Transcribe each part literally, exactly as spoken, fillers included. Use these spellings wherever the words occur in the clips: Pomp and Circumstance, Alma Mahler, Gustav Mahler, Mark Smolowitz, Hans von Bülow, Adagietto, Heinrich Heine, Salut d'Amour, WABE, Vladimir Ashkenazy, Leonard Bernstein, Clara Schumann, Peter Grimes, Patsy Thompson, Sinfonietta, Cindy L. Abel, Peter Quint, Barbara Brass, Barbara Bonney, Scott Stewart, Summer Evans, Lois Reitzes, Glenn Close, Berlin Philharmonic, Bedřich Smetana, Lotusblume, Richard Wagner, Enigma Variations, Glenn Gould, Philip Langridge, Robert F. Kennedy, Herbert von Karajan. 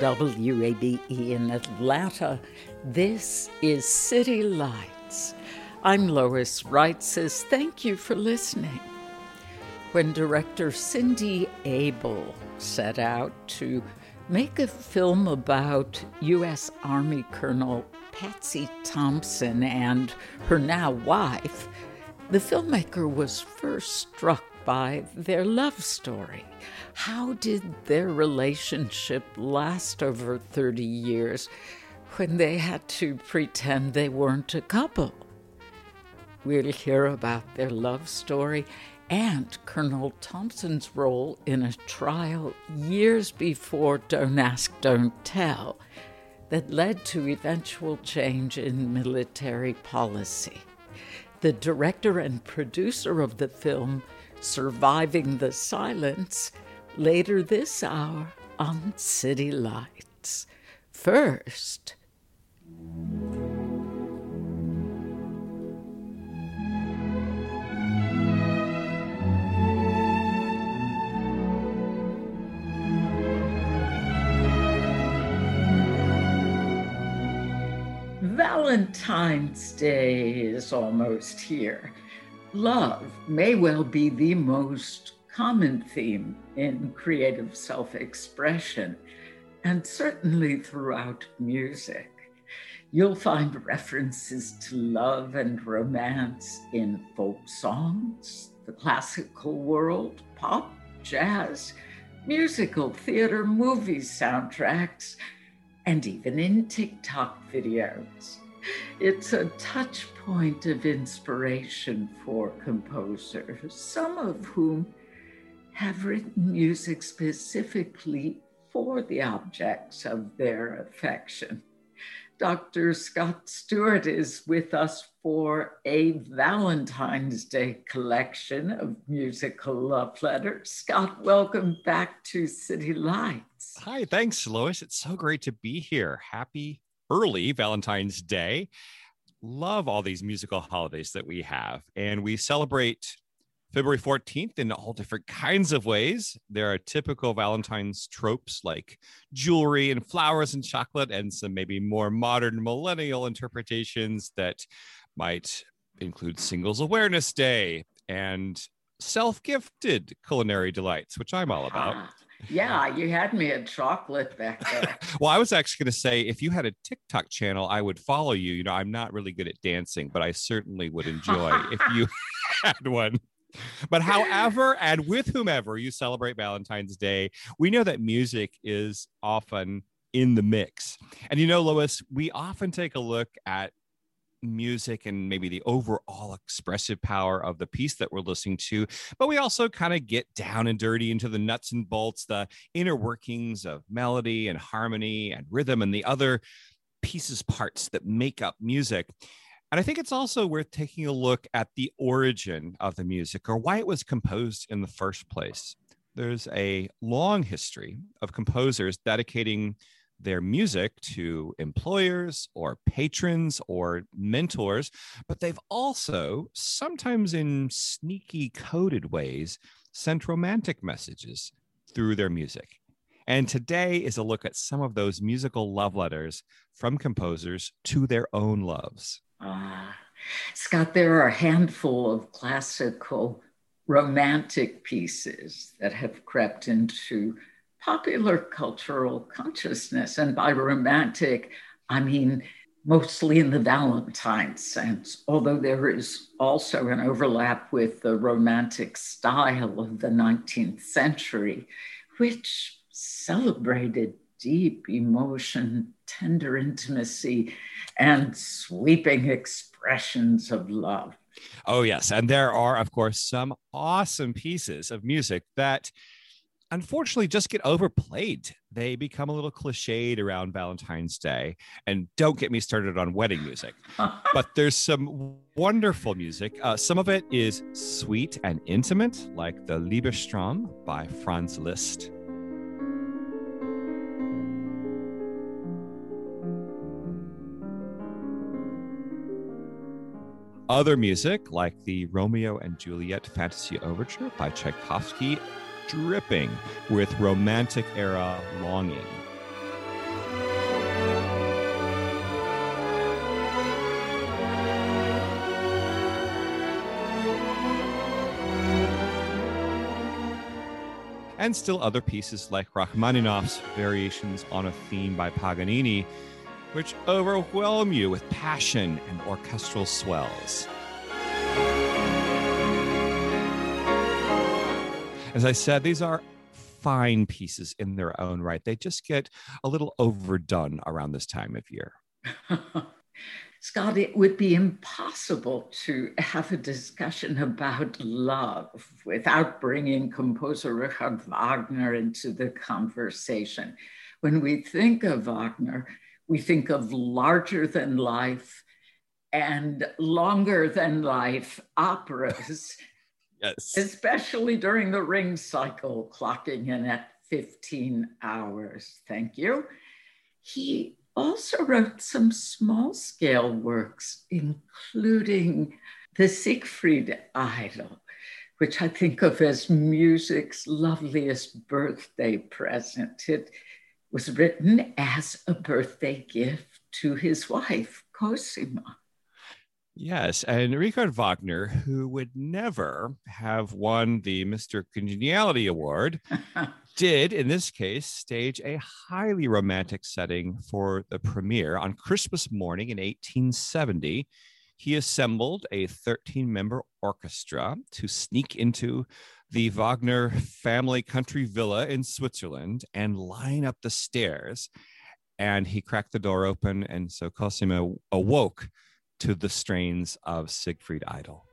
W A B E in Atlanta. This is City Lights. I'm Lois Reitzes. Thank you for listening. When director Cindy Abel set out to make a film about U S Army Colonel Patsy Thompson and her now wife, the filmmaker was first struck by their love story. How did their relationship last over thirty years when they had to pretend they weren't a couple? We'll hear about their love story and Colonel Thompson's role in a trial years before Don't Ask, Don't Tell that led to eventual change in military policy. The director and producer of the film, Surviving the Silence, later this hour on City Lights. First, Valentine's Day is almost here. Love may well be the most common theme in creative self-expression, and certainly throughout music. You'll find references to love and romance in folk songs, the classical world, pop, jazz, musical theater, movie soundtracks, and even in TikTok videos. It's a touch point of inspiration for composers, some of whom have written music specifically for the objects of their affection. Doctor Scott Stewart is with us for a Valentine's Day collection of musical love letters. Scott, welcome back to City Lights. Hi, thanks, Lois. It's so great to be here. Happy early Valentine's Day. Love all these musical holidays that we have. And we celebrate February fourteenth in all different kinds of ways. There are typical Valentine's tropes like jewelry and flowers and chocolate, and some maybe more modern millennial interpretations that might include Singles Awareness Day and self-gifted culinary delights, which I'm all about. Ah. Yeah, you had me at chocolate back there. Well, I was actually going to say, if you had a TikTok channel, I would follow you. You know, I'm not really good at dancing, but I certainly would enjoy if you had one. But however, and with whomever you celebrate Valentine's Day, we know that music is often in the mix. And you know, Lois, we often take a look at music and maybe the overall expressive power of the piece that we're listening to, but we also kind of get down and dirty into the nuts and bolts, the inner workings of melody and harmony and rhythm and the other pieces, parts that make up music. And I think it's also worth taking a look at the origin of the music or why it was composed in the first place. There's a long history of composers dedicating their music to employers or patrons or mentors, but they've also, sometimes in sneaky coded ways, sent romantic messages through their music. And today is a look at some of those musical love letters from composers to their own loves. Ah, Scott, there are a handful of classical romantic pieces that have crept into popular cultural consciousness. And by romantic, I mean mostly in the Valentine sense, although there is also an overlap with the romantic style of the nineteenth century, which celebrated deep emotion, tender intimacy, and sweeping expressions of love. Oh, yes. And there are, of course, some awesome pieces of music that unfortunately just get overplayed. They become a little cliched around Valentine's Day. And don't get me started on wedding music. But there's some wonderful music. Uh, some of it is sweet and intimate, like the Liebestraum by Franz Liszt. Other music, like the Romeo and Juliet Fantasy Overture by Tchaikovsky, dripping with romantic era longing. And still other pieces like Rachmaninoff's Variations on a Theme by Paganini, which overwhelm you with passion and orchestral swells. As I said, these are fine pieces in their own right. They just get a little overdone around this time of year. Scott, it would be impossible to have a discussion about love without bringing composer Richard Wagner into the conversation. When we think of Wagner, we think of larger than life and longer than life operas, yes, especially during the Ring cycle, clocking in at fifteen hours. Thank you. He also wrote some small scale works, including the Siegfried Idyll, which I think of as music's loveliest birthday present. It was written as a birthday gift to his wife, Cosima. Yes, and Richard Wagner, who would never have won the Mister Congeniality Award, did, in this case, stage a highly romantic setting for the premiere. On Christmas morning in eighteen seventy, he assembled a thirteen-member orchestra to sneak into the Wagner family country villa in Switzerland and line up the stairs. And he cracked the door open, and so Cosima awoke to the strains of Siegfried Idyll.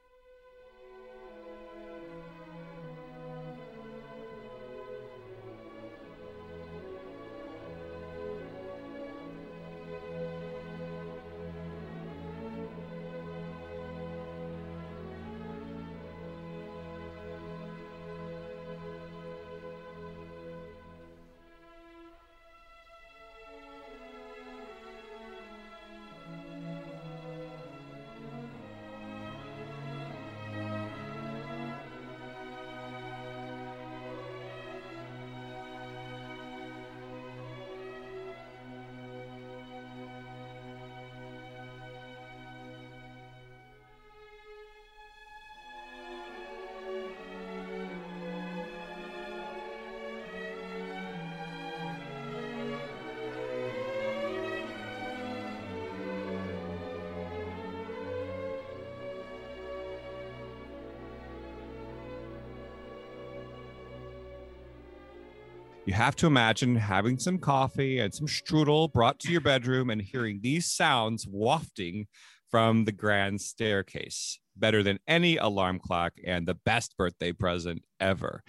You have to imagine having some coffee and some strudel brought to your bedroom and hearing these sounds wafting from the grand staircase. Better than any alarm clock and the best birthday present ever.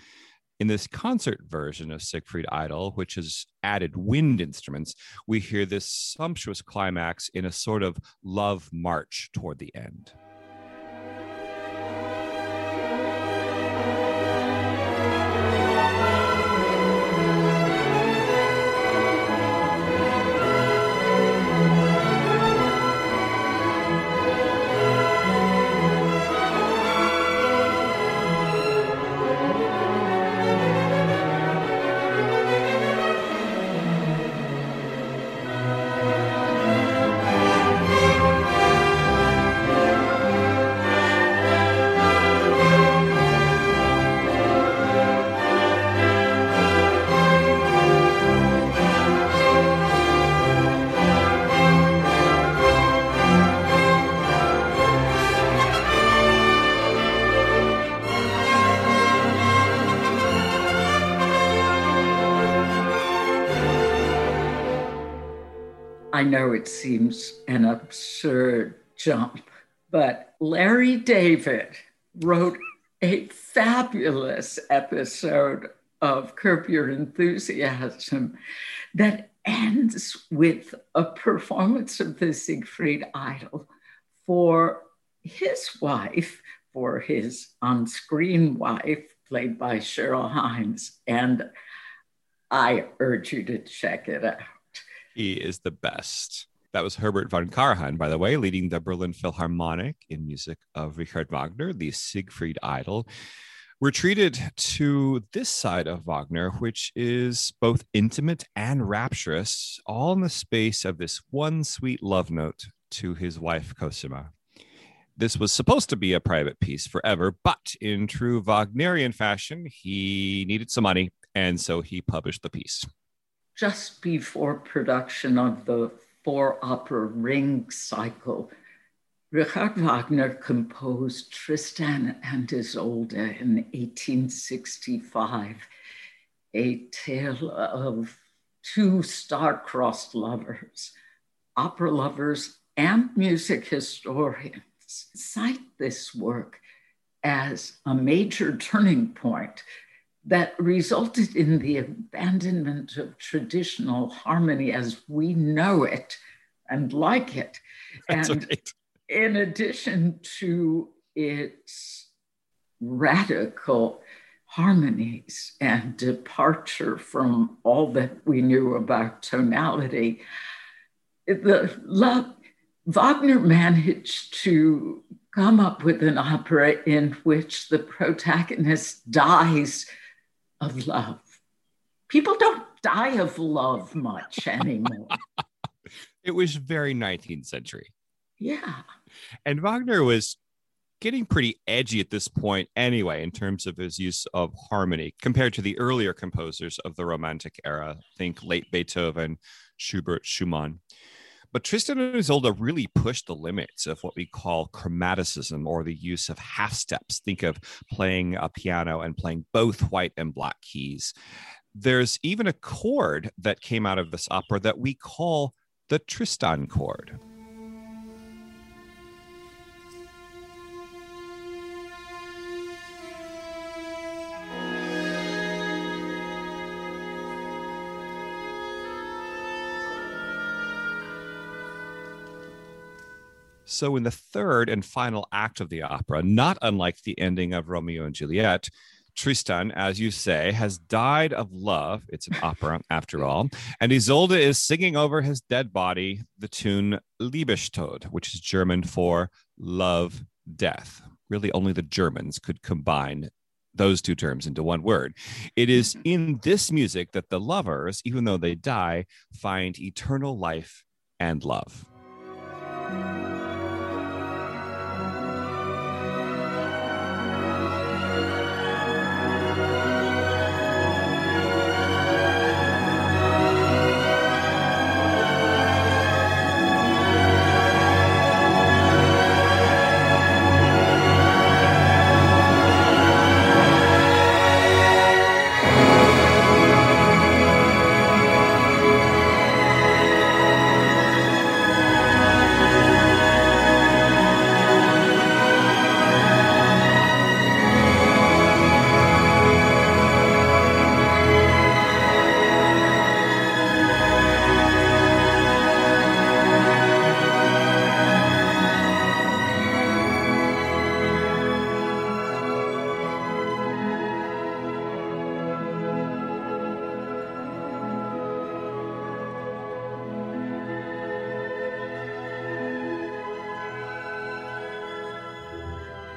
In this concert version of Siegfried Idyll, which has added wind instruments, we hear this sumptuous climax in a sort of love march toward the end. I know it seems an absurd jump, but Larry David wrote a fabulous episode of Curb Your Enthusiasm that ends with a performance of the Siegfried Idyll for his wife, for his on-screen wife, played by Cheryl Hines. And I urge you to check it out. He is the best. That was Herbert von Karajan, by the way, leading the Berlin Philharmonic in music of Richard Wagner, the Siegfried Idyll. We're treated to this side of Wagner, which is both intimate and rapturous, all in the space of this one sweet love note to his wife, Cosima. This was supposed to be a private piece forever, but in true Wagnerian fashion, he needed some money, and so he published the piece. Just before production of the four-opera Ring cycle, Richard Wagner composed Tristan and Isolde in eighteen sixty-five, a tale of two star-crossed lovers. Opera lovers and music historians cite this work as a major turning point that resulted in the abandonment of traditional harmony as we know it and like it. That's and right. In addition to its radical harmonies and departure from all that we knew about tonality, the love, Wagner managed to come up with an opera in which the protagonist dies of love. People don't die of love much anymore. It was very nineteenth century. Yeah. And Wagner was getting pretty edgy at this point anyway, in terms of his use of harmony compared to the earlier composers of the Romantic era. Think late Beethoven, Schubert, Schumann. But Tristan and Isolde really pushed the limits of what we call chromaticism, or the use of half steps. Think of playing a piano and playing both white and black keys. There's even a chord that came out of this opera that we call the Tristan chord. So in the third and final act of the opera, not unlike the ending of Romeo and Juliet, Tristan, as you say, has died of love. It's an opera, after all. And Isolde is singing over his dead body the tune Liebestraum, which is German for love, death. Really, only the Germans could combine those two terms into one word. It is in this music that the lovers, even though they die, find eternal life and love.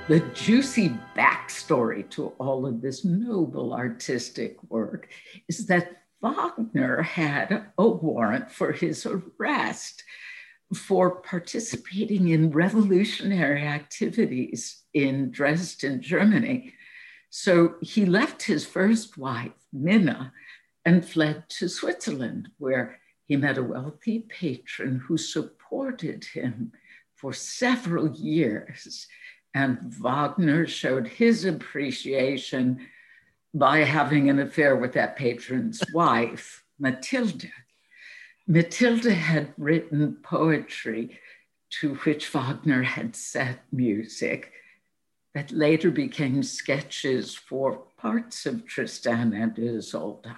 The juicy backstory to all of this noble artistic work is that Wagner had a warrant for his arrest for participating in revolutionary activities in Dresden, Germany. So he left his first wife, Minna, and fled to Switzerland, where he met a wealthy patron who supported him for several years. And Wagner showed his appreciation by having an affair with that patron's wife, Matilda. Matilda had written poetry to which Wagner had set music that later became sketches for parts of Tristan and Isolde.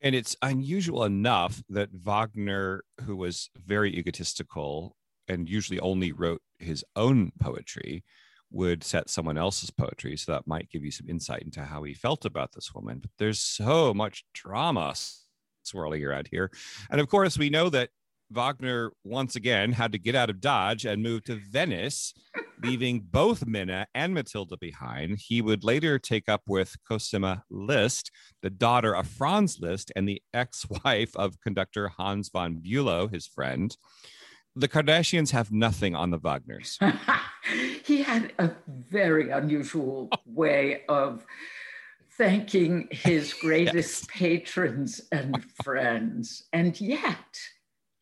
And it's unusual enough that Wagner, who was very egotistical and usually only wrote his own poetry, would set someone else's poetry. So that might give you some insight into how he felt about this woman. But there's so much drama swirling around here. And of course, we know that Wagner, once again, had to get out of Dodge and move to Venice, leaving both Minna and Matilda behind. He would later take up with Cosima Liszt, the daughter of Franz Liszt and the ex-wife of conductor Hans von Bülow, his friend. The Kardashians have nothing on the Wagners. He had a very unusual way of thanking his greatest yes. patrons and friends. And yet,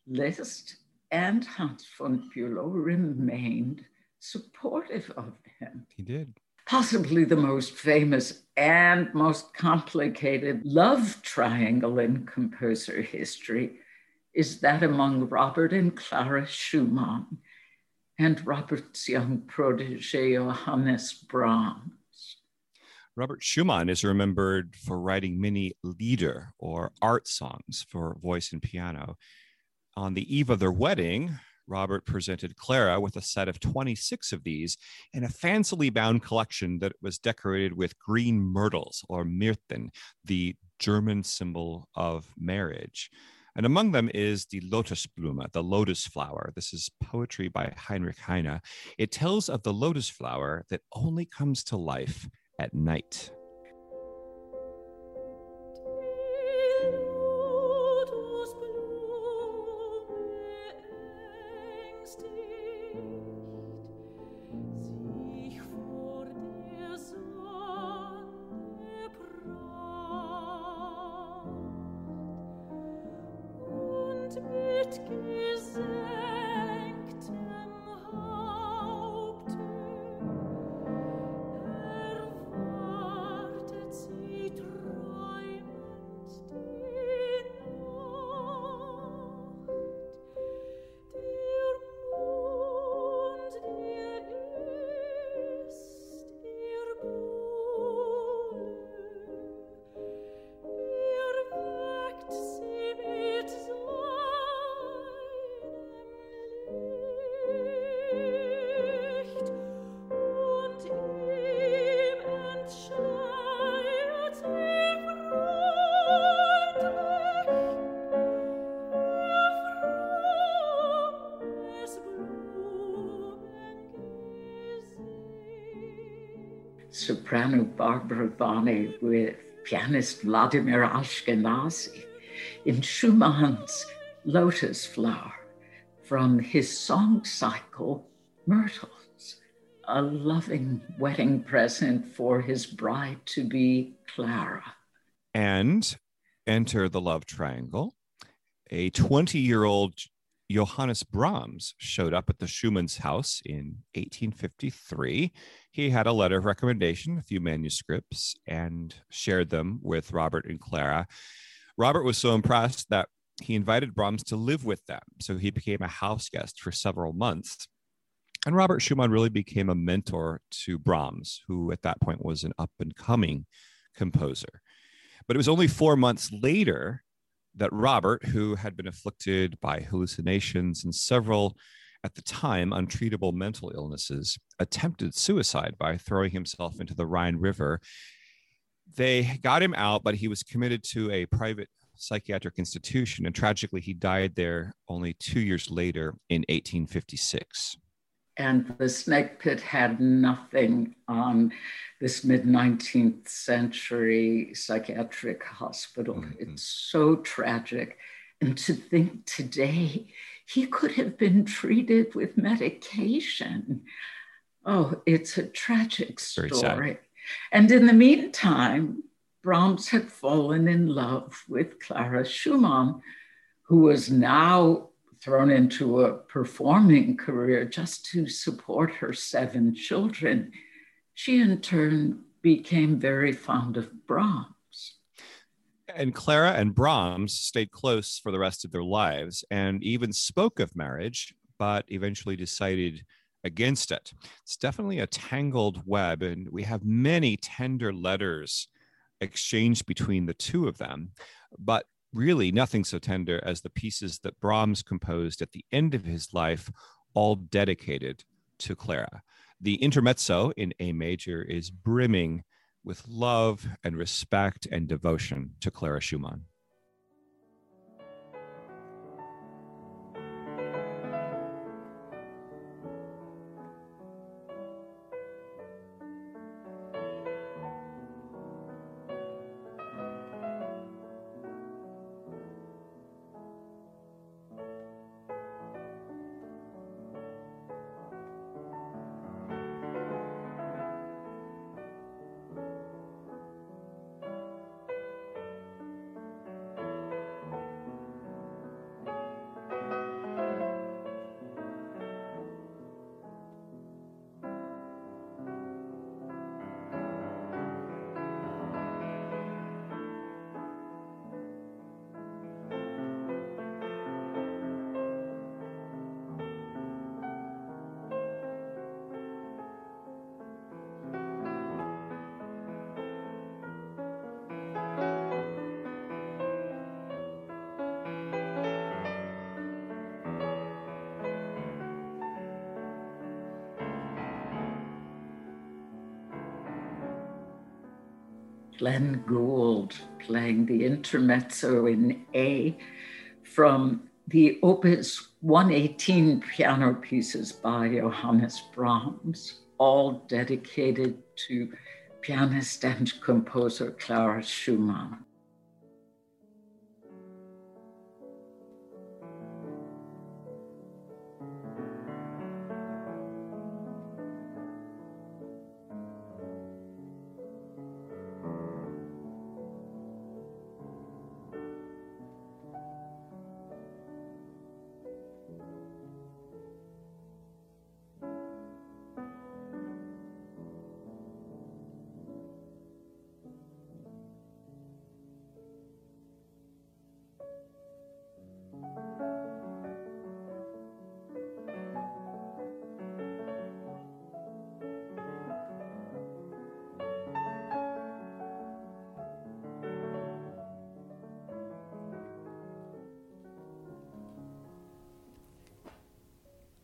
Liszt and Hans von Bülow remained supportive of him. He did. Possibly the most famous and most complicated love triangle in composer history is that among Robert and Clara Schumann and Robert's young protege, Johannes Brahms. Robert Schumann is remembered for writing many Lieder, or art songs, for voice and piano. On the eve of their wedding, Robert presented Clara with a set of twenty-six of these in a fancily bound collection that was decorated with green myrtles, or Myrten, the German symbol of marriage. And among them is the Lotusblume, the lotus flower. This is poetry by Heinrich Heine. It tells of the lotus flower that only comes to life at night. Soprano Barbara Bonney with pianist Vladimir Ashkenazy in Schumann's Lotus Flower from his song cycle, Myrtles, a loving wedding present for his bride-to-be, Clara. And enter the love triangle. A twenty-year-old Johannes Brahms showed up at the Schumann's house in eighteen fifty-three. He had a letter of recommendation, a few manuscripts, and shared them with Robert and Clara. Robert was so impressed that he invited Brahms to live with them. So he became a house guest for several months. And Robert Schumann really became a mentor to Brahms, who at that point was an up-and-coming composer. But it was only four months later that Robert, who had been afflicted by hallucinations and several, at the time, untreatable mental illnesses, attempted suicide by throwing himself into the Rhine River. They got him out, but he was committed to a private psychiatric institution, and tragically, he died there only two years later in eighteen fifty-six. And the snake pit had nothing on this mid-nineteenth century psychiatric hospital. Mm-hmm. It's so tragic. And to think today, he could have been treated with medication. Oh, it's a tragic story. And in the meantime, Brahms had fallen in love with Clara Schumann, who was now thrown into a performing career just to support her seven children. She in turn became very fond of Brahms. And Clara and Brahms stayed close for the rest of their lives and even spoke of marriage, but eventually decided against it. It's definitely a tangled web, and we have many tender letters exchanged between the two of them, but really nothing so tender as the pieces that Brahms composed at the end of his life, all dedicated to Clara. The intermezzo in A major is brimming with love and respect and devotion to Clara Schumann. Glenn Gould playing the intermezzo in A from the Opus one eighteen piano pieces by Johannes Brahms, all dedicated to pianist and composer Clara Schumann.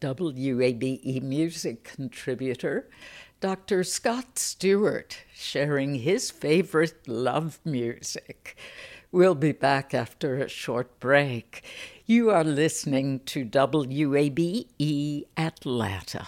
W A B E music contributor, Doctor Scott Stewart, sharing his favorite love music. We'll be back after a short break. You are listening to W A B E Atlanta.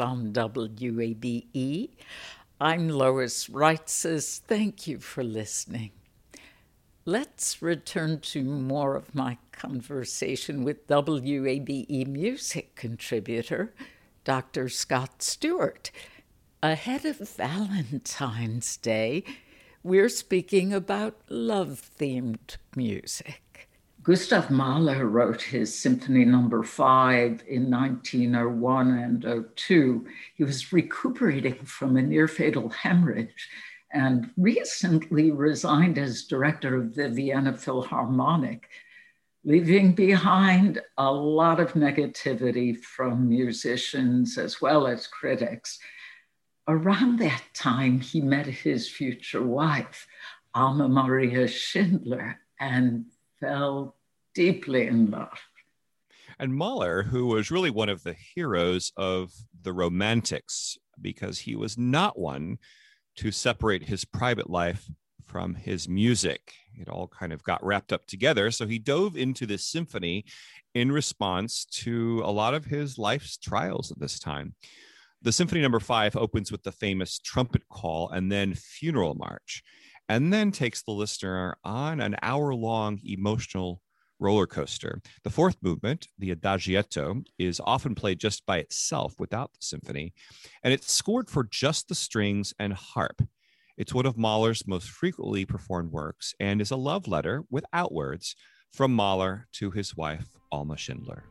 on W A B E. I'm Lois Reitzes. Thank you for listening. Let's return to more of my conversation with W A B E music contributor, Doctor Scott Stewart. Ahead of Valentine's Day, we're speaking about love-themed music. Gustav Mahler wrote his Symphony number five in nineteen oh one and oh two. He was recuperating from a near-fatal hemorrhage and recently resigned as director of the Vienna Philharmonic, leaving behind a lot of negativity from musicians as well as critics. Around that time, he met his future wife, Alma Maria Schindler, and fell deeply in love. And Mahler, who was really one of the heroes of the Romantics, because he was not one to separate his private life from his music. It all kind of got wrapped up together. So he dove into this symphony in response to a lot of his life's trials at this time. The Symphony Number Five opens with the famous trumpet call and then funeral march, and then takes the listener on an hour-long emotional roller coaster. The fourth movement, the Adagietto, is often played just by itself without the symphony, and it's scored for just the strings and harp. It's one of Mahler's most frequently performed works and is a love letter without words from Mahler to his wife, Alma Schindler.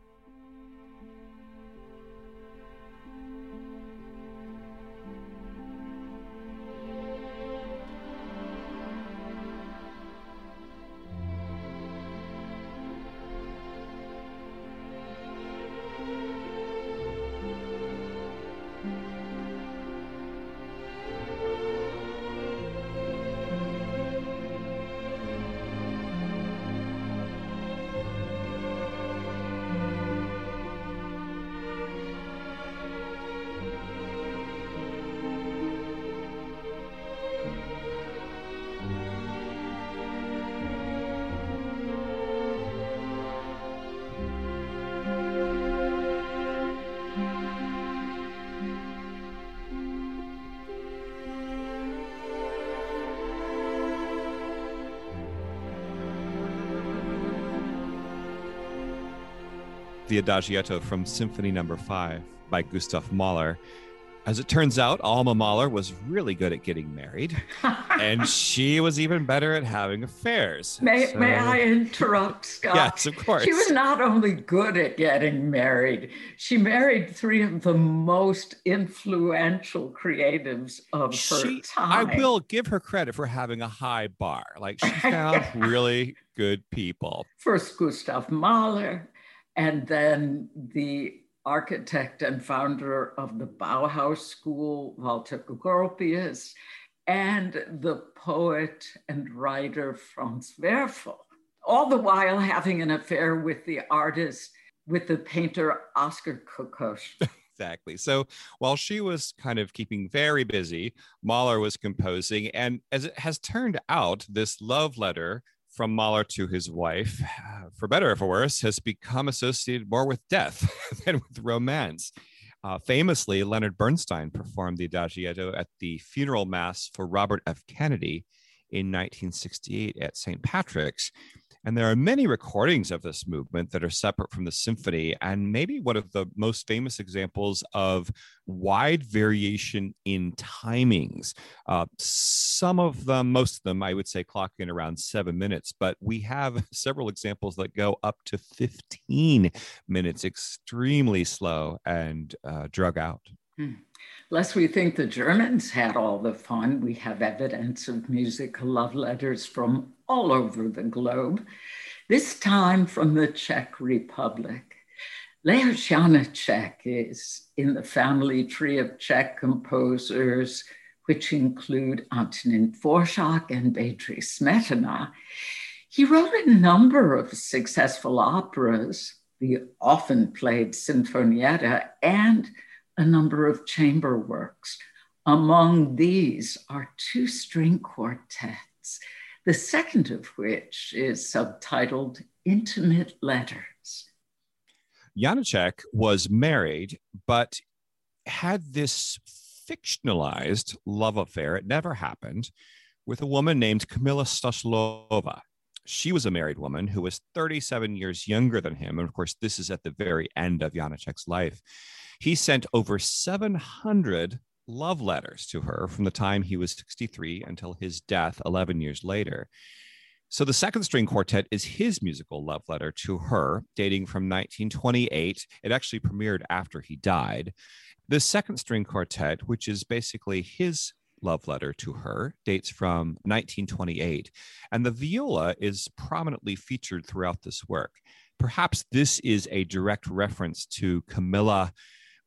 The Adagietto from Symphony Number Five by Gustav Mahler. As it turns out, Alma Mahler was really good at getting married, and she was even better at having affairs. May, so... may I interrupt, Scott? Yes, of course. She was not only good at getting married, she married three of the most influential creatives of she, her time. I will give her credit for having a high bar. Like, she found really good people. First, Gustav Mahler. And then the architect and founder of the Bauhaus School, Walter Gropius, and the poet and writer Franz Werfel, all the while having an affair with the artist, with the painter Oscar Kokosch. Exactly. So while she was kind of keeping very busy, Mahler was composing. And as it has turned out, this love letter from Mahler to his wife, uh, for better or for worse, has become associated more with death than with romance. Uh, famously, Leonard Bernstein performed the Adagietto at the funeral mass for Robert F. Kennedy in nineteen sixty-eight at Saint Patrick's. And there are many recordings of this movement that are separate from the symphony, and maybe one of the most famous examples of wide variation in timings. Uh, some of them, most of them, I would say, clock in around seven minutes, but we have several examples that go up to fifteen minutes, extremely slow and uh, drug out. Hmm. Lest we think the Germans had all the fun, we have evidence of musical love letters from all over the globe, this time from the Czech Republic. Leoš Janáček is in the family tree of Czech composers, which include Antonín Dvořák and Bedřich Smetana. He wrote a number of successful operas, the often played Sinfonietta, and a number of chamber works. Among these are two string quartets, the second of which is subtitled Intimate Letters. Janáček was married, but had this fictionalized love affair, it never happened, with a woman named Kamila Steslova. She was a married woman who was thirty-seven years younger than him. And of course, this is at the very end of Janáček's life. He sent over seven hundred love letters to her from the time he was sixty-three until his death eleven years later. So the second string quartet is his musical love letter to her, dating from nineteen twenty-eight. It actually premiered after he died. The second string quartet, which is basically his love letter to her, dates from nineteen twenty-eight. And the viola is prominently featured throughout this work. Perhaps this is a direct reference to Camilla,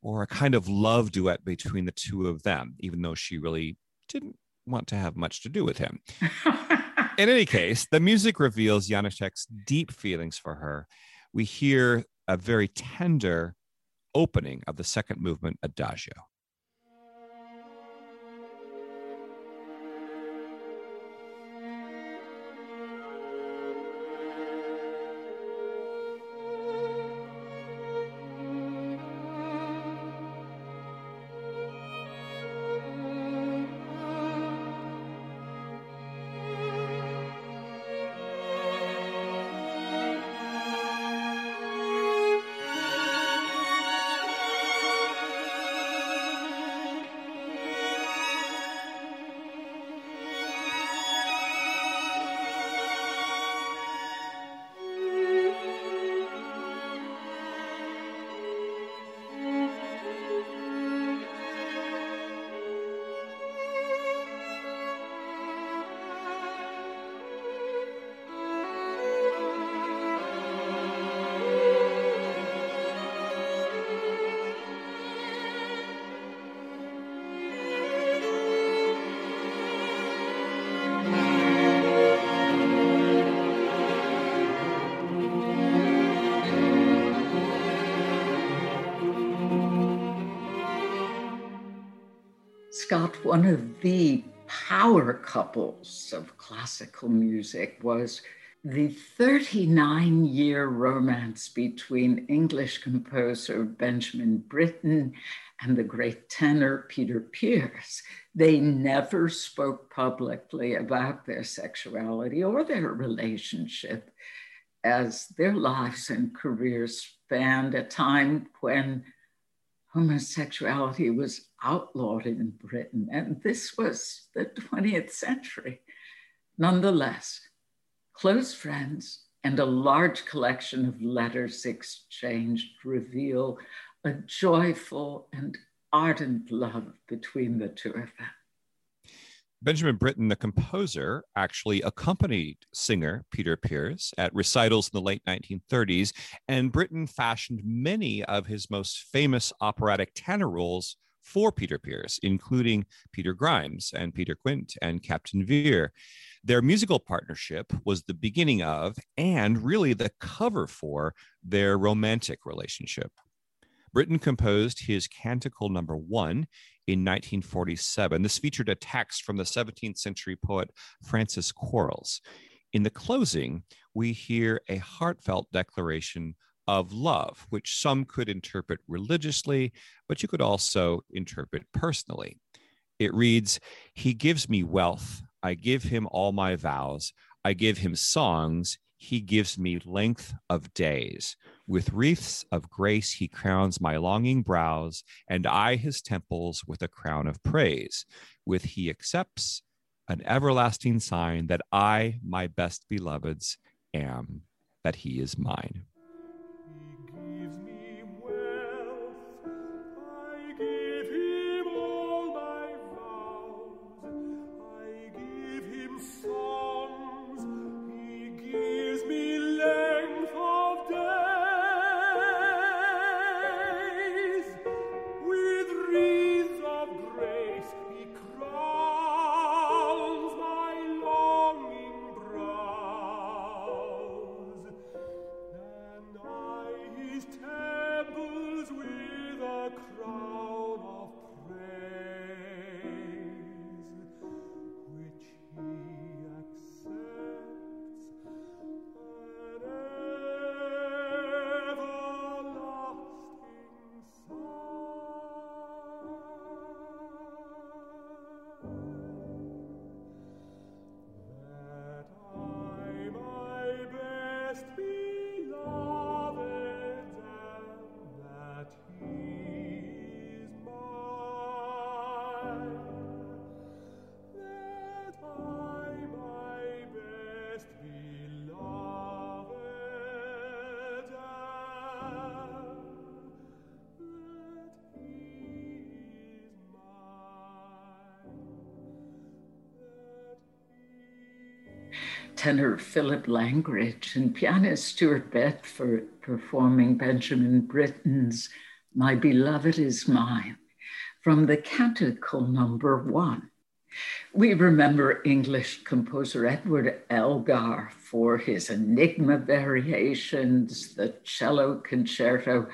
or a kind of love duet between the two of them, even though she really didn't want to have much to do with him. In any case, the music reveals Janáček's deep feelings for her. We hear a very tender opening of the second movement adagio. Scott, one of the power couples of classical music was the thirty-nine year romance between English composer Benjamin Britten and the great tenor Peter Pears. They never spoke publicly about their sexuality or their relationship, as their lives and careers spanned a time when homosexuality was outlawed in Britain, and this was the twentieth century. Nonetheless, close friends and a large collection of letters exchanged reveal a joyful and ardent love between the two of them. Benjamin Britten, the composer, actually accompanied singer Peter Pears at recitals in the late nineteen thirties, and Britten fashioned many of his most famous operatic tenor roles for Peter Pears, including Peter Grimes and Peter Quint and Captain Vere. Their musical partnership was the beginning of, and really the cover for, their romantic relationship. Britten composed his Canticle number one in nineteen forty-seven. This featured a text from the seventeenth century poet Francis Quarles. In the closing, we hear a heartfelt declaration of love, which some could interpret religiously, but you could also interpret personally. It reads, "He gives me wealth, I give him all my vows, I give him songs, he gives me length of days. With wreaths of grace, he crowns my longing brows, and I his temples with a crown of praise. With he accepts an everlasting sign that I, my best beloveds, am, that he is mine." Tenor Philip Langridge and pianist Stuart Bedford performing Benjamin Britten's "My Beloved Is Mine" from the Canticle number one. We remember English composer Edward Elgar for his Enigma Variations, the Cello Concerto,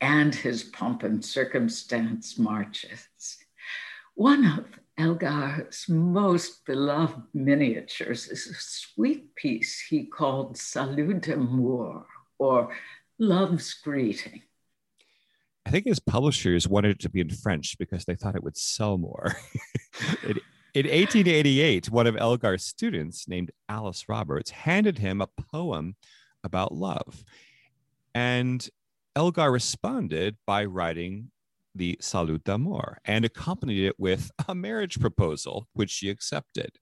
and his Pomp and Circumstance marches. One of Elgar's most beloved miniatures is a sweet piece he called Salut d'Amour, or Love's Greeting. I think his publishers wanted it to be in French because they thought it would sell more. in, in eighteen eighty-eight, one of Elgar's students named Alice Roberts handed him a poem about love. And Elgar responded by writing the Salut d'Amour and accompanied it with a marriage proposal, which she accepted.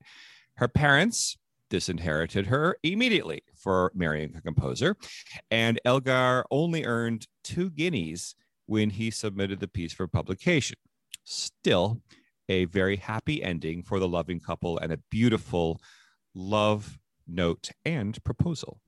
Her parents disinherited her immediately for marrying a composer, and Elgar only earned two guineas when he submitted the piece for publication. Still, a very happy ending for the loving couple and a beautiful love note and proposal.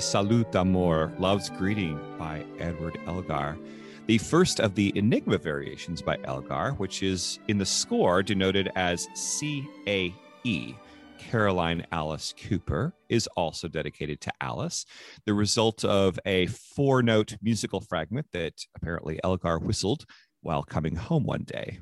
Salut d'Amour, Love's Greeting by Edward Elgar, the first of the Enigma Variations by Elgar, which is in the score denoted as C A E. Caroline Alice Cooper is also dedicated to Alice, the result of a four-note musical fragment that apparently Elgar whistled while coming home one day.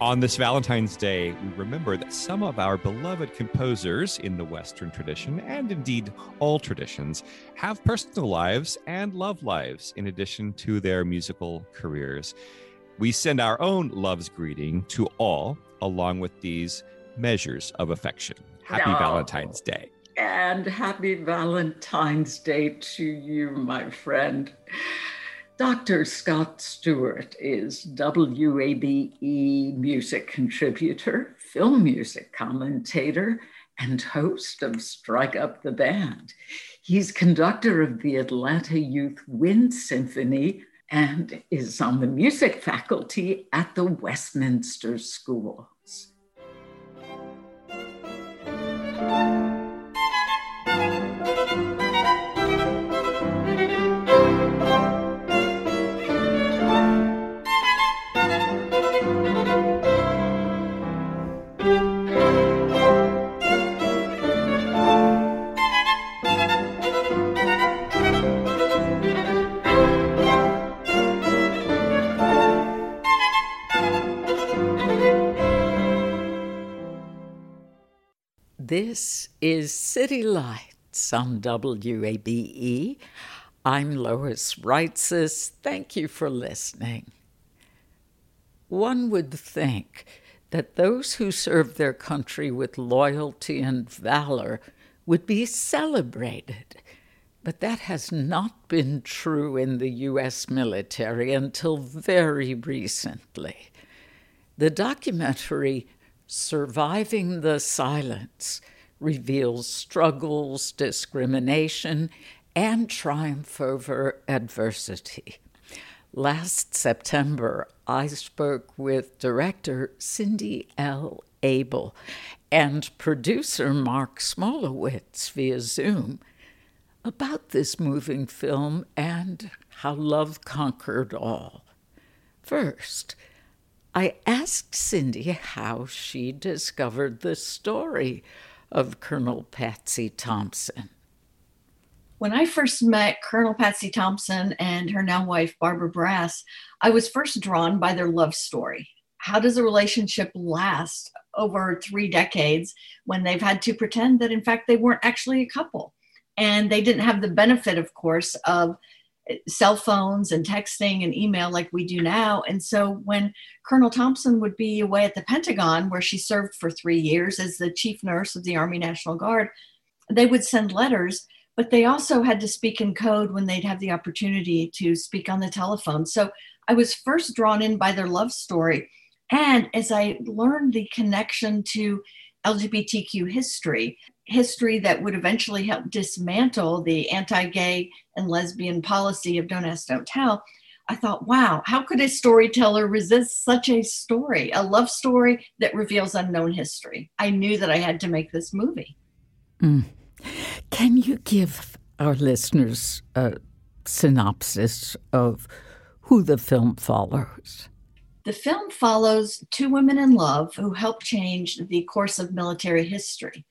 On this Valentine's Day, we remember that some of our beloved composers in the Western tradition, and indeed all traditions, have personal lives and love lives in addition to their musical careers. We send our own love's greeting to all, along with these measures of affection. Happy oh, Valentine's Day. And happy Valentine's Day to you, my friend. Doctor Scott Stewart is W A B E music contributor, film music commentator, and host of Strike Up the Band. He's conductor of the Atlanta Youth Wind Symphony and is on the music faculty at the Westminster Schools. This is City Lights. nights on W A B E. I'm Lois Reitzes. Thank you for listening. One would think that those who serve their country with loyalty and valor would be celebrated, but that has not been true in the U S military until very recently. The documentary Surviving the Silence reveals struggles, discrimination, and triumph over adversity. Last September, I spoke with director Cindy L. Abel and producer Mark Smolowitz via Zoom about this moving film and how love conquered all. First, I asked Cindy how she discovered the story of Colonel Patsy Thompson. When I first met Colonel Patsy Thompson and her now wife, Barbara Brass, I was first drawn by their love story. How does a relationship last over three decades when they've had to pretend that, in fact, they weren't actually a couple? And they didn't have the benefit, of course, of cell phones and texting and email like we do now. And so when Colonel Thompson would be away at the Pentagon, where she served for three years as the chief nurse of the Army National Guard, they would send letters, but they also had to speak in code when they'd have the opportunity to speak on the telephone. So I was first drawn in by their love story. And as I learned the connection to L G B T Q history, history that would eventually help dismantle the anti-gay and lesbian policy of Don't Ask, Don't Tell, I thought, wow, how could a storyteller resist such a story, a love story that reveals unknown history? I knew that I had to make this movie. Mm. Can you give our listeners a synopsis of who the film follows? The film follows two women in love who helped change the course of military history.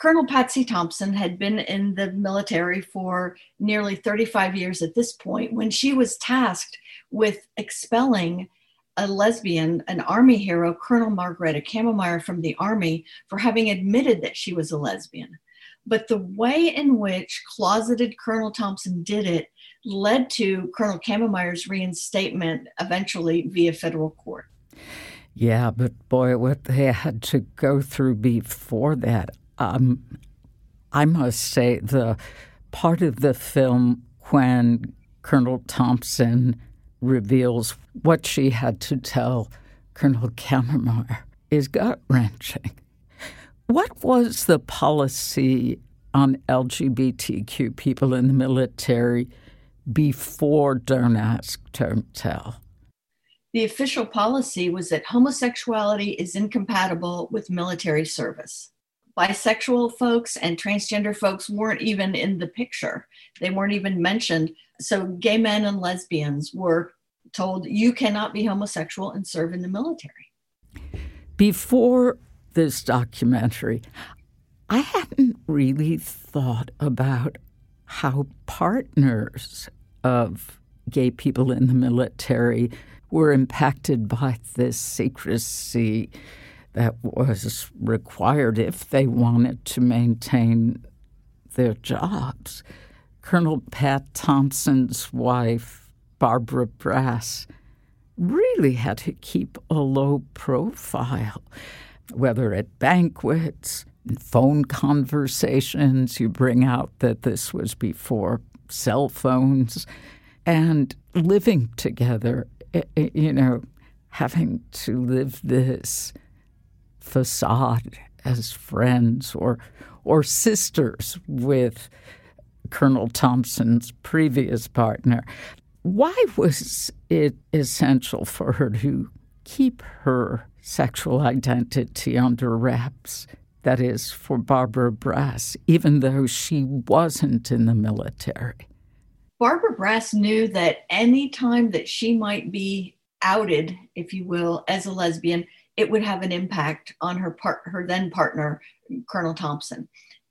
Colonel Patsy Thompson had been in the military for nearly thirty-five years at this point when she was tasked with expelling a lesbian, an Army hero, Colonel Margarethe Cammermeyer, from the Army for having admitted that she was a lesbian. But the way in which closeted Colonel Thompson did it led to Colonel Cammermeyer's reinstatement eventually via federal court. Yeah, but boy, what they had to go through before that. Um, I must say the part of the film when Colonel Thompson reveals what she had to tell Colonel Cammermeyer is gut-wrenching. What was the policy on L G B T Q people in the military before Don't Ask, Don't Tell? The official policy was that homosexuality is incompatible with military service. Bisexual folks and transgender folks weren't even in the picture. They weren't even mentioned. So gay men and lesbians were told, you cannot be homosexual and serve in the military. Before this documentary, I hadn't really thought about how partners of gay people in the military were impacted by this secrecy that was required if they wanted to maintain their jobs. Colonel Pat Thompson's wife, Barbara Brass, really had to keep a low profile, whether at banquets, phone conversations. You bring out that this was before cell phones, and living together, you know, having to live this facade as friends or or sisters with Colonel Thompson's previous partner. Why was it essential for her to keep her sexual identity under wraps, that is, for Barbara Brass, even though she wasn't in the military? Barbara Brass knew that any time that she might be outed, if you will, as a lesbian, it would have an impact on her part, her then partner, Colonel Thompson.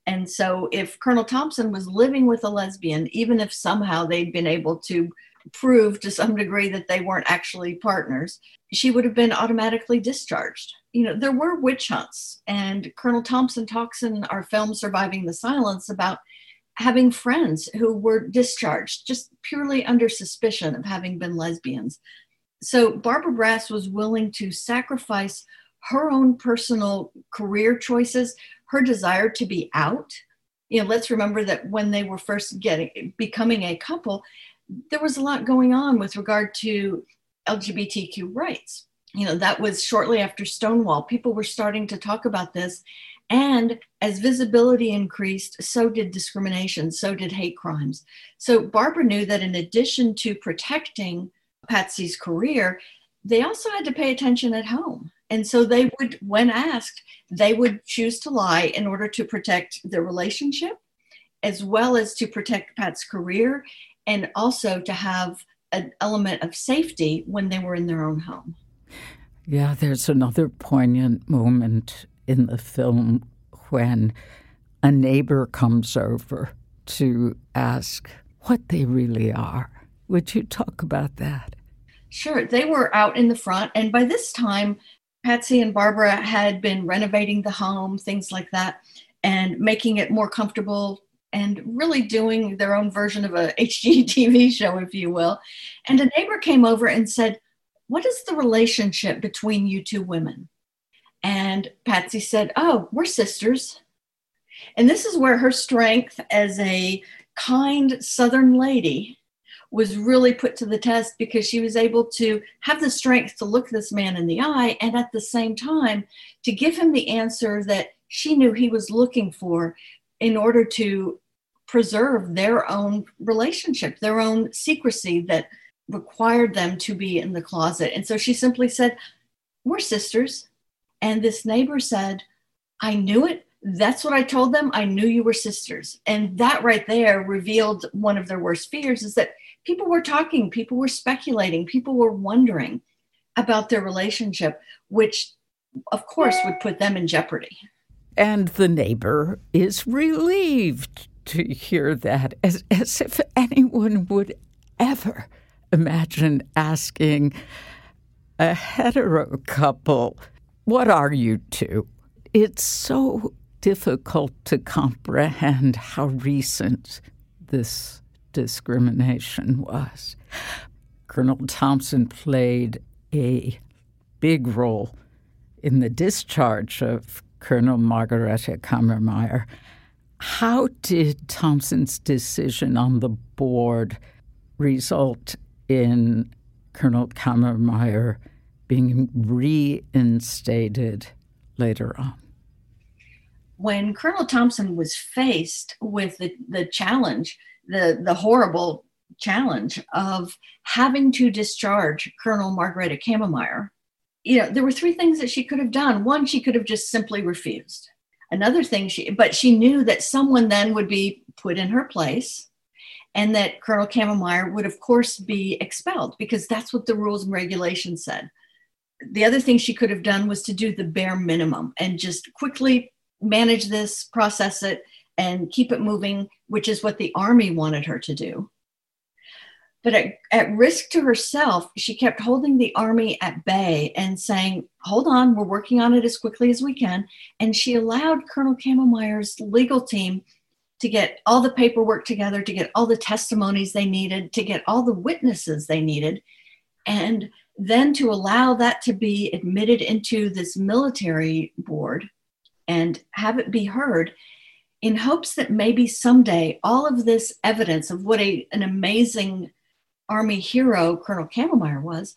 And so if Colonel Thompson was living with a lesbian, even if somehow they'd been able to prove to some degree that they weren't actually partners, she would have been automatically discharged. You know, there were witch hunts, and Colonel Thompson talks in our film Surviving the Silence about having friends who were discharged just purely under suspicion of having been lesbians. So Barbara Brass was willing to sacrifice her own personal career choices, her desire to be out. You know, let's remember that when they were first getting becoming a couple, there was a lot going on with regard to L G B T Q rights. You know, that was shortly after Stonewall. People were starting to talk about this. And as visibility increased, so did discrimination, so did hate crimes. So Barbara knew that in addition to protecting Patsy's career, they also had to pay attention at home. And so they would, when asked, they would choose to lie in order to protect their relationship, as well as to protect Pat's career, and also to have an element of safety when they were in their own home. Yeah, there's another poignant moment in the film when a neighbor comes over to ask what they really are. Would you talk about that? Sure. They were out in the front, and by this time, Patsy and Barbara had been renovating the home, things like that, and making it more comfortable and really doing their own version of a H G T V show, if you will. And a neighbor came over and said, "What is the relationship between you two women?" And Patsy said, "Oh, we're sisters." And this is where her strength as a kind Southern lady was really put to the test, because she was able to have the strength to look this man in the eye and at the same time to give him the answer that she knew he was looking for in order to preserve their own relationship, their own secrecy that required them to be in the closet. And so she simply said, "We're sisters." And this neighbor said, "I knew it. That's what I told them. I knew you were sisters." And that right there revealed one of their worst fears, is that people were talking, people were speculating, people were wondering about their relationship, which, of course, would put them in jeopardy. And the neighbor is relieved to hear that, as, as if anyone would ever imagine asking a hetero couple, "What are you two?" It's so difficult to comprehend how recent this discrimination was. Colonel Thompson played a big role in the discharge of Colonel Margarethe Cammermeyer. How did Thompson's decision on the board result in Colonel Cammermeyer being reinstated later on? When Colonel Thompson was faced with the, the challenge, the, the horrible challenge of having to discharge Colonel Margarethe Cammermeyer, you know, there were three things that she could have done. One, she could have just simply refused. Another thing, she but she knew that someone then would be put in her place, and that Colonel Cammermeyer would, of course, be expelled, because that's what the rules and regulations said. The other thing she could have done was to do the bare minimum and just quickly manage this, process it, and keep it moving, which is what the Army wanted her to do. But at, at risk to herself, she kept holding the Army at bay and saying, "Hold on, we're working on it as quickly as we can." And she allowed Colonel Cammermeyer's legal team to get all the paperwork together, to get all the testimonies they needed, to get all the witnesses they needed, and then to allow that to be admitted into this military board and have it be heard, in hopes that maybe someday all of this evidence of what a, an amazing Army hero Colonel Cammermeyer was,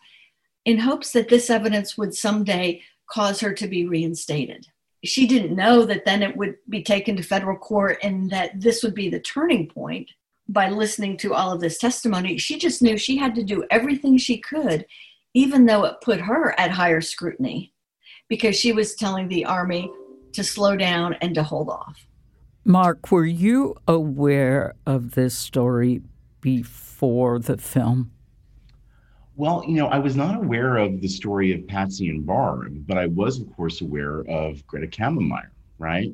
in hopes that this evidence would someday cause her to be reinstated. She didn't know that then it would be taken to federal court, and that this would be the turning point. By listening to all of this testimony, she just knew she had to do everything she could, even though it put her at higher scrutiny, because she was telling the Army to slow down and to hold off. Mark, were you aware of this story before the film? Well, you know, I was not aware of the story of Patsy and Barb, but I was, of course, aware of Greta Cammermeyer, right?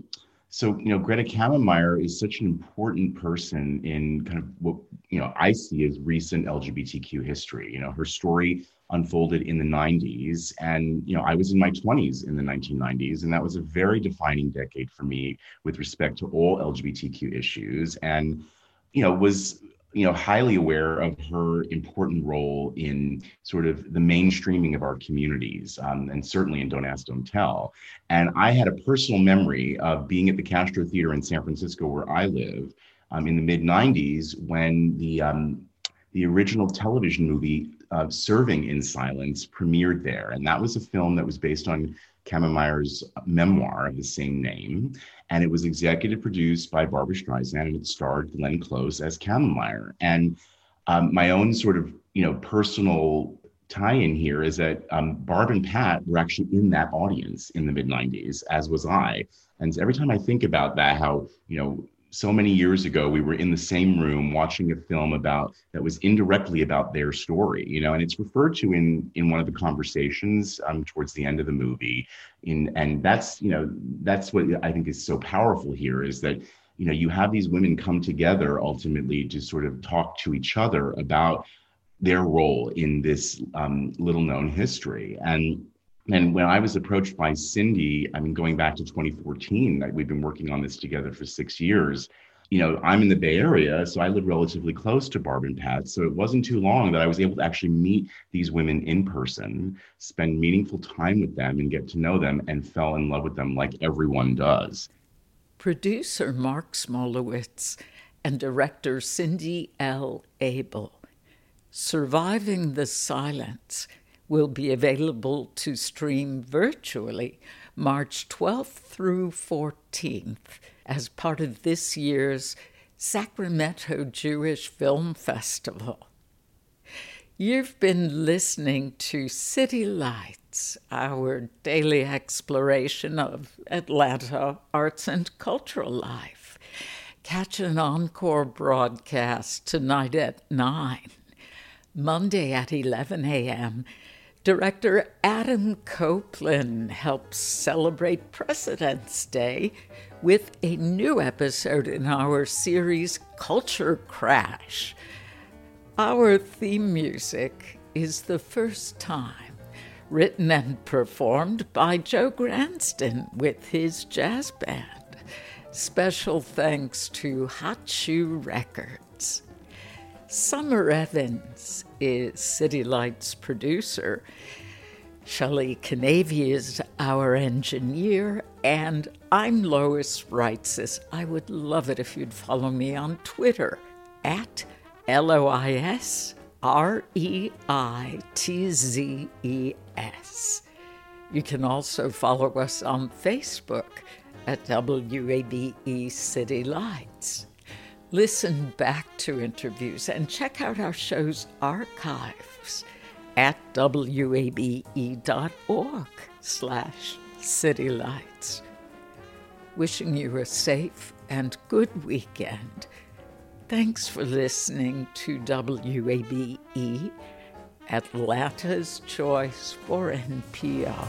So, you know, Greta Cammermeyer is such an important person in kind of what, you know, I see as recent L G B T Q history. You know, her story unfolded in the nineties. And, you know, I was in my twenties in the nineteen nineties, and that was a very defining decade for me with respect to all L G B T Q issues, and, you know, was, you know, highly aware of her important role in sort of the mainstreaming of our communities, um, and certainly in Don't Ask, Don't Tell. And I had a personal memory of being at the Castro Theater in San Francisco, where I live, um, in the mid nineties, when the um, the original television movie uh, Surviving in Silence premiered there. And that was a film that was based on Cammermeyer's memoir of the same name, and it was executive produced by Barbra Streisand, and it starred Glenn Close as Cammermeyer. And um, my own sort of, you know, personal tie-in here is that um, Barb and Pat were actually in that audience in the mid nineties, as was I. And every time I think about that, how, you know, so many years ago we were in the same room watching a film about that was indirectly about their story, you know, and it's referred to in in one of the conversations um towards the end of the movie. In and that's, you know, that's what I think is so powerful here, is that, you know, you have these women come together ultimately to sort of talk to each other about their role in this um little known history. And And when I was approached by Cindy, I mean, going back to twenty fourteen, like, we've been working on this together for six years. You know, I'm in the Bay Area, so I live relatively close to Barb and Pat. So it wasn't too long that I was able to actually meet these women in person, spend meaningful time with them and get to know them, and fell in love with them like everyone does. Producer Mark Smolowitz and director Cindy L. Abel. Surviving the Silence will be available to stream virtually March twelfth through fourteenth as part of this year's Sacramento Jewish Film Festival. You've been listening to City Lights, our daily exploration of Atlanta arts and cultural life. Catch an encore broadcast tonight at nine, Monday at eleven a.m., Director Adam Copeland helps celebrate President's Day with a new episode in our series Culture Crash. Our theme music is The First Time, written and performed by Joe Granston with his jazz band. Special thanks to Hot Shoe Records. Summer Evans is City Lights producer. Shelley Canavy is our engineer, and I'm Lois Reitzis. I would love it if you'd follow me on Twitter at L O I S R E I T Z E S. You can also follow us on Facebook at W A B E City Lights. Listen back to interviews and check out our show's archives at W A B E dot org slash City Lights. Wishing you a safe and good weekend. Thanks for listening to W A B E, Atlanta's Choice for N P R.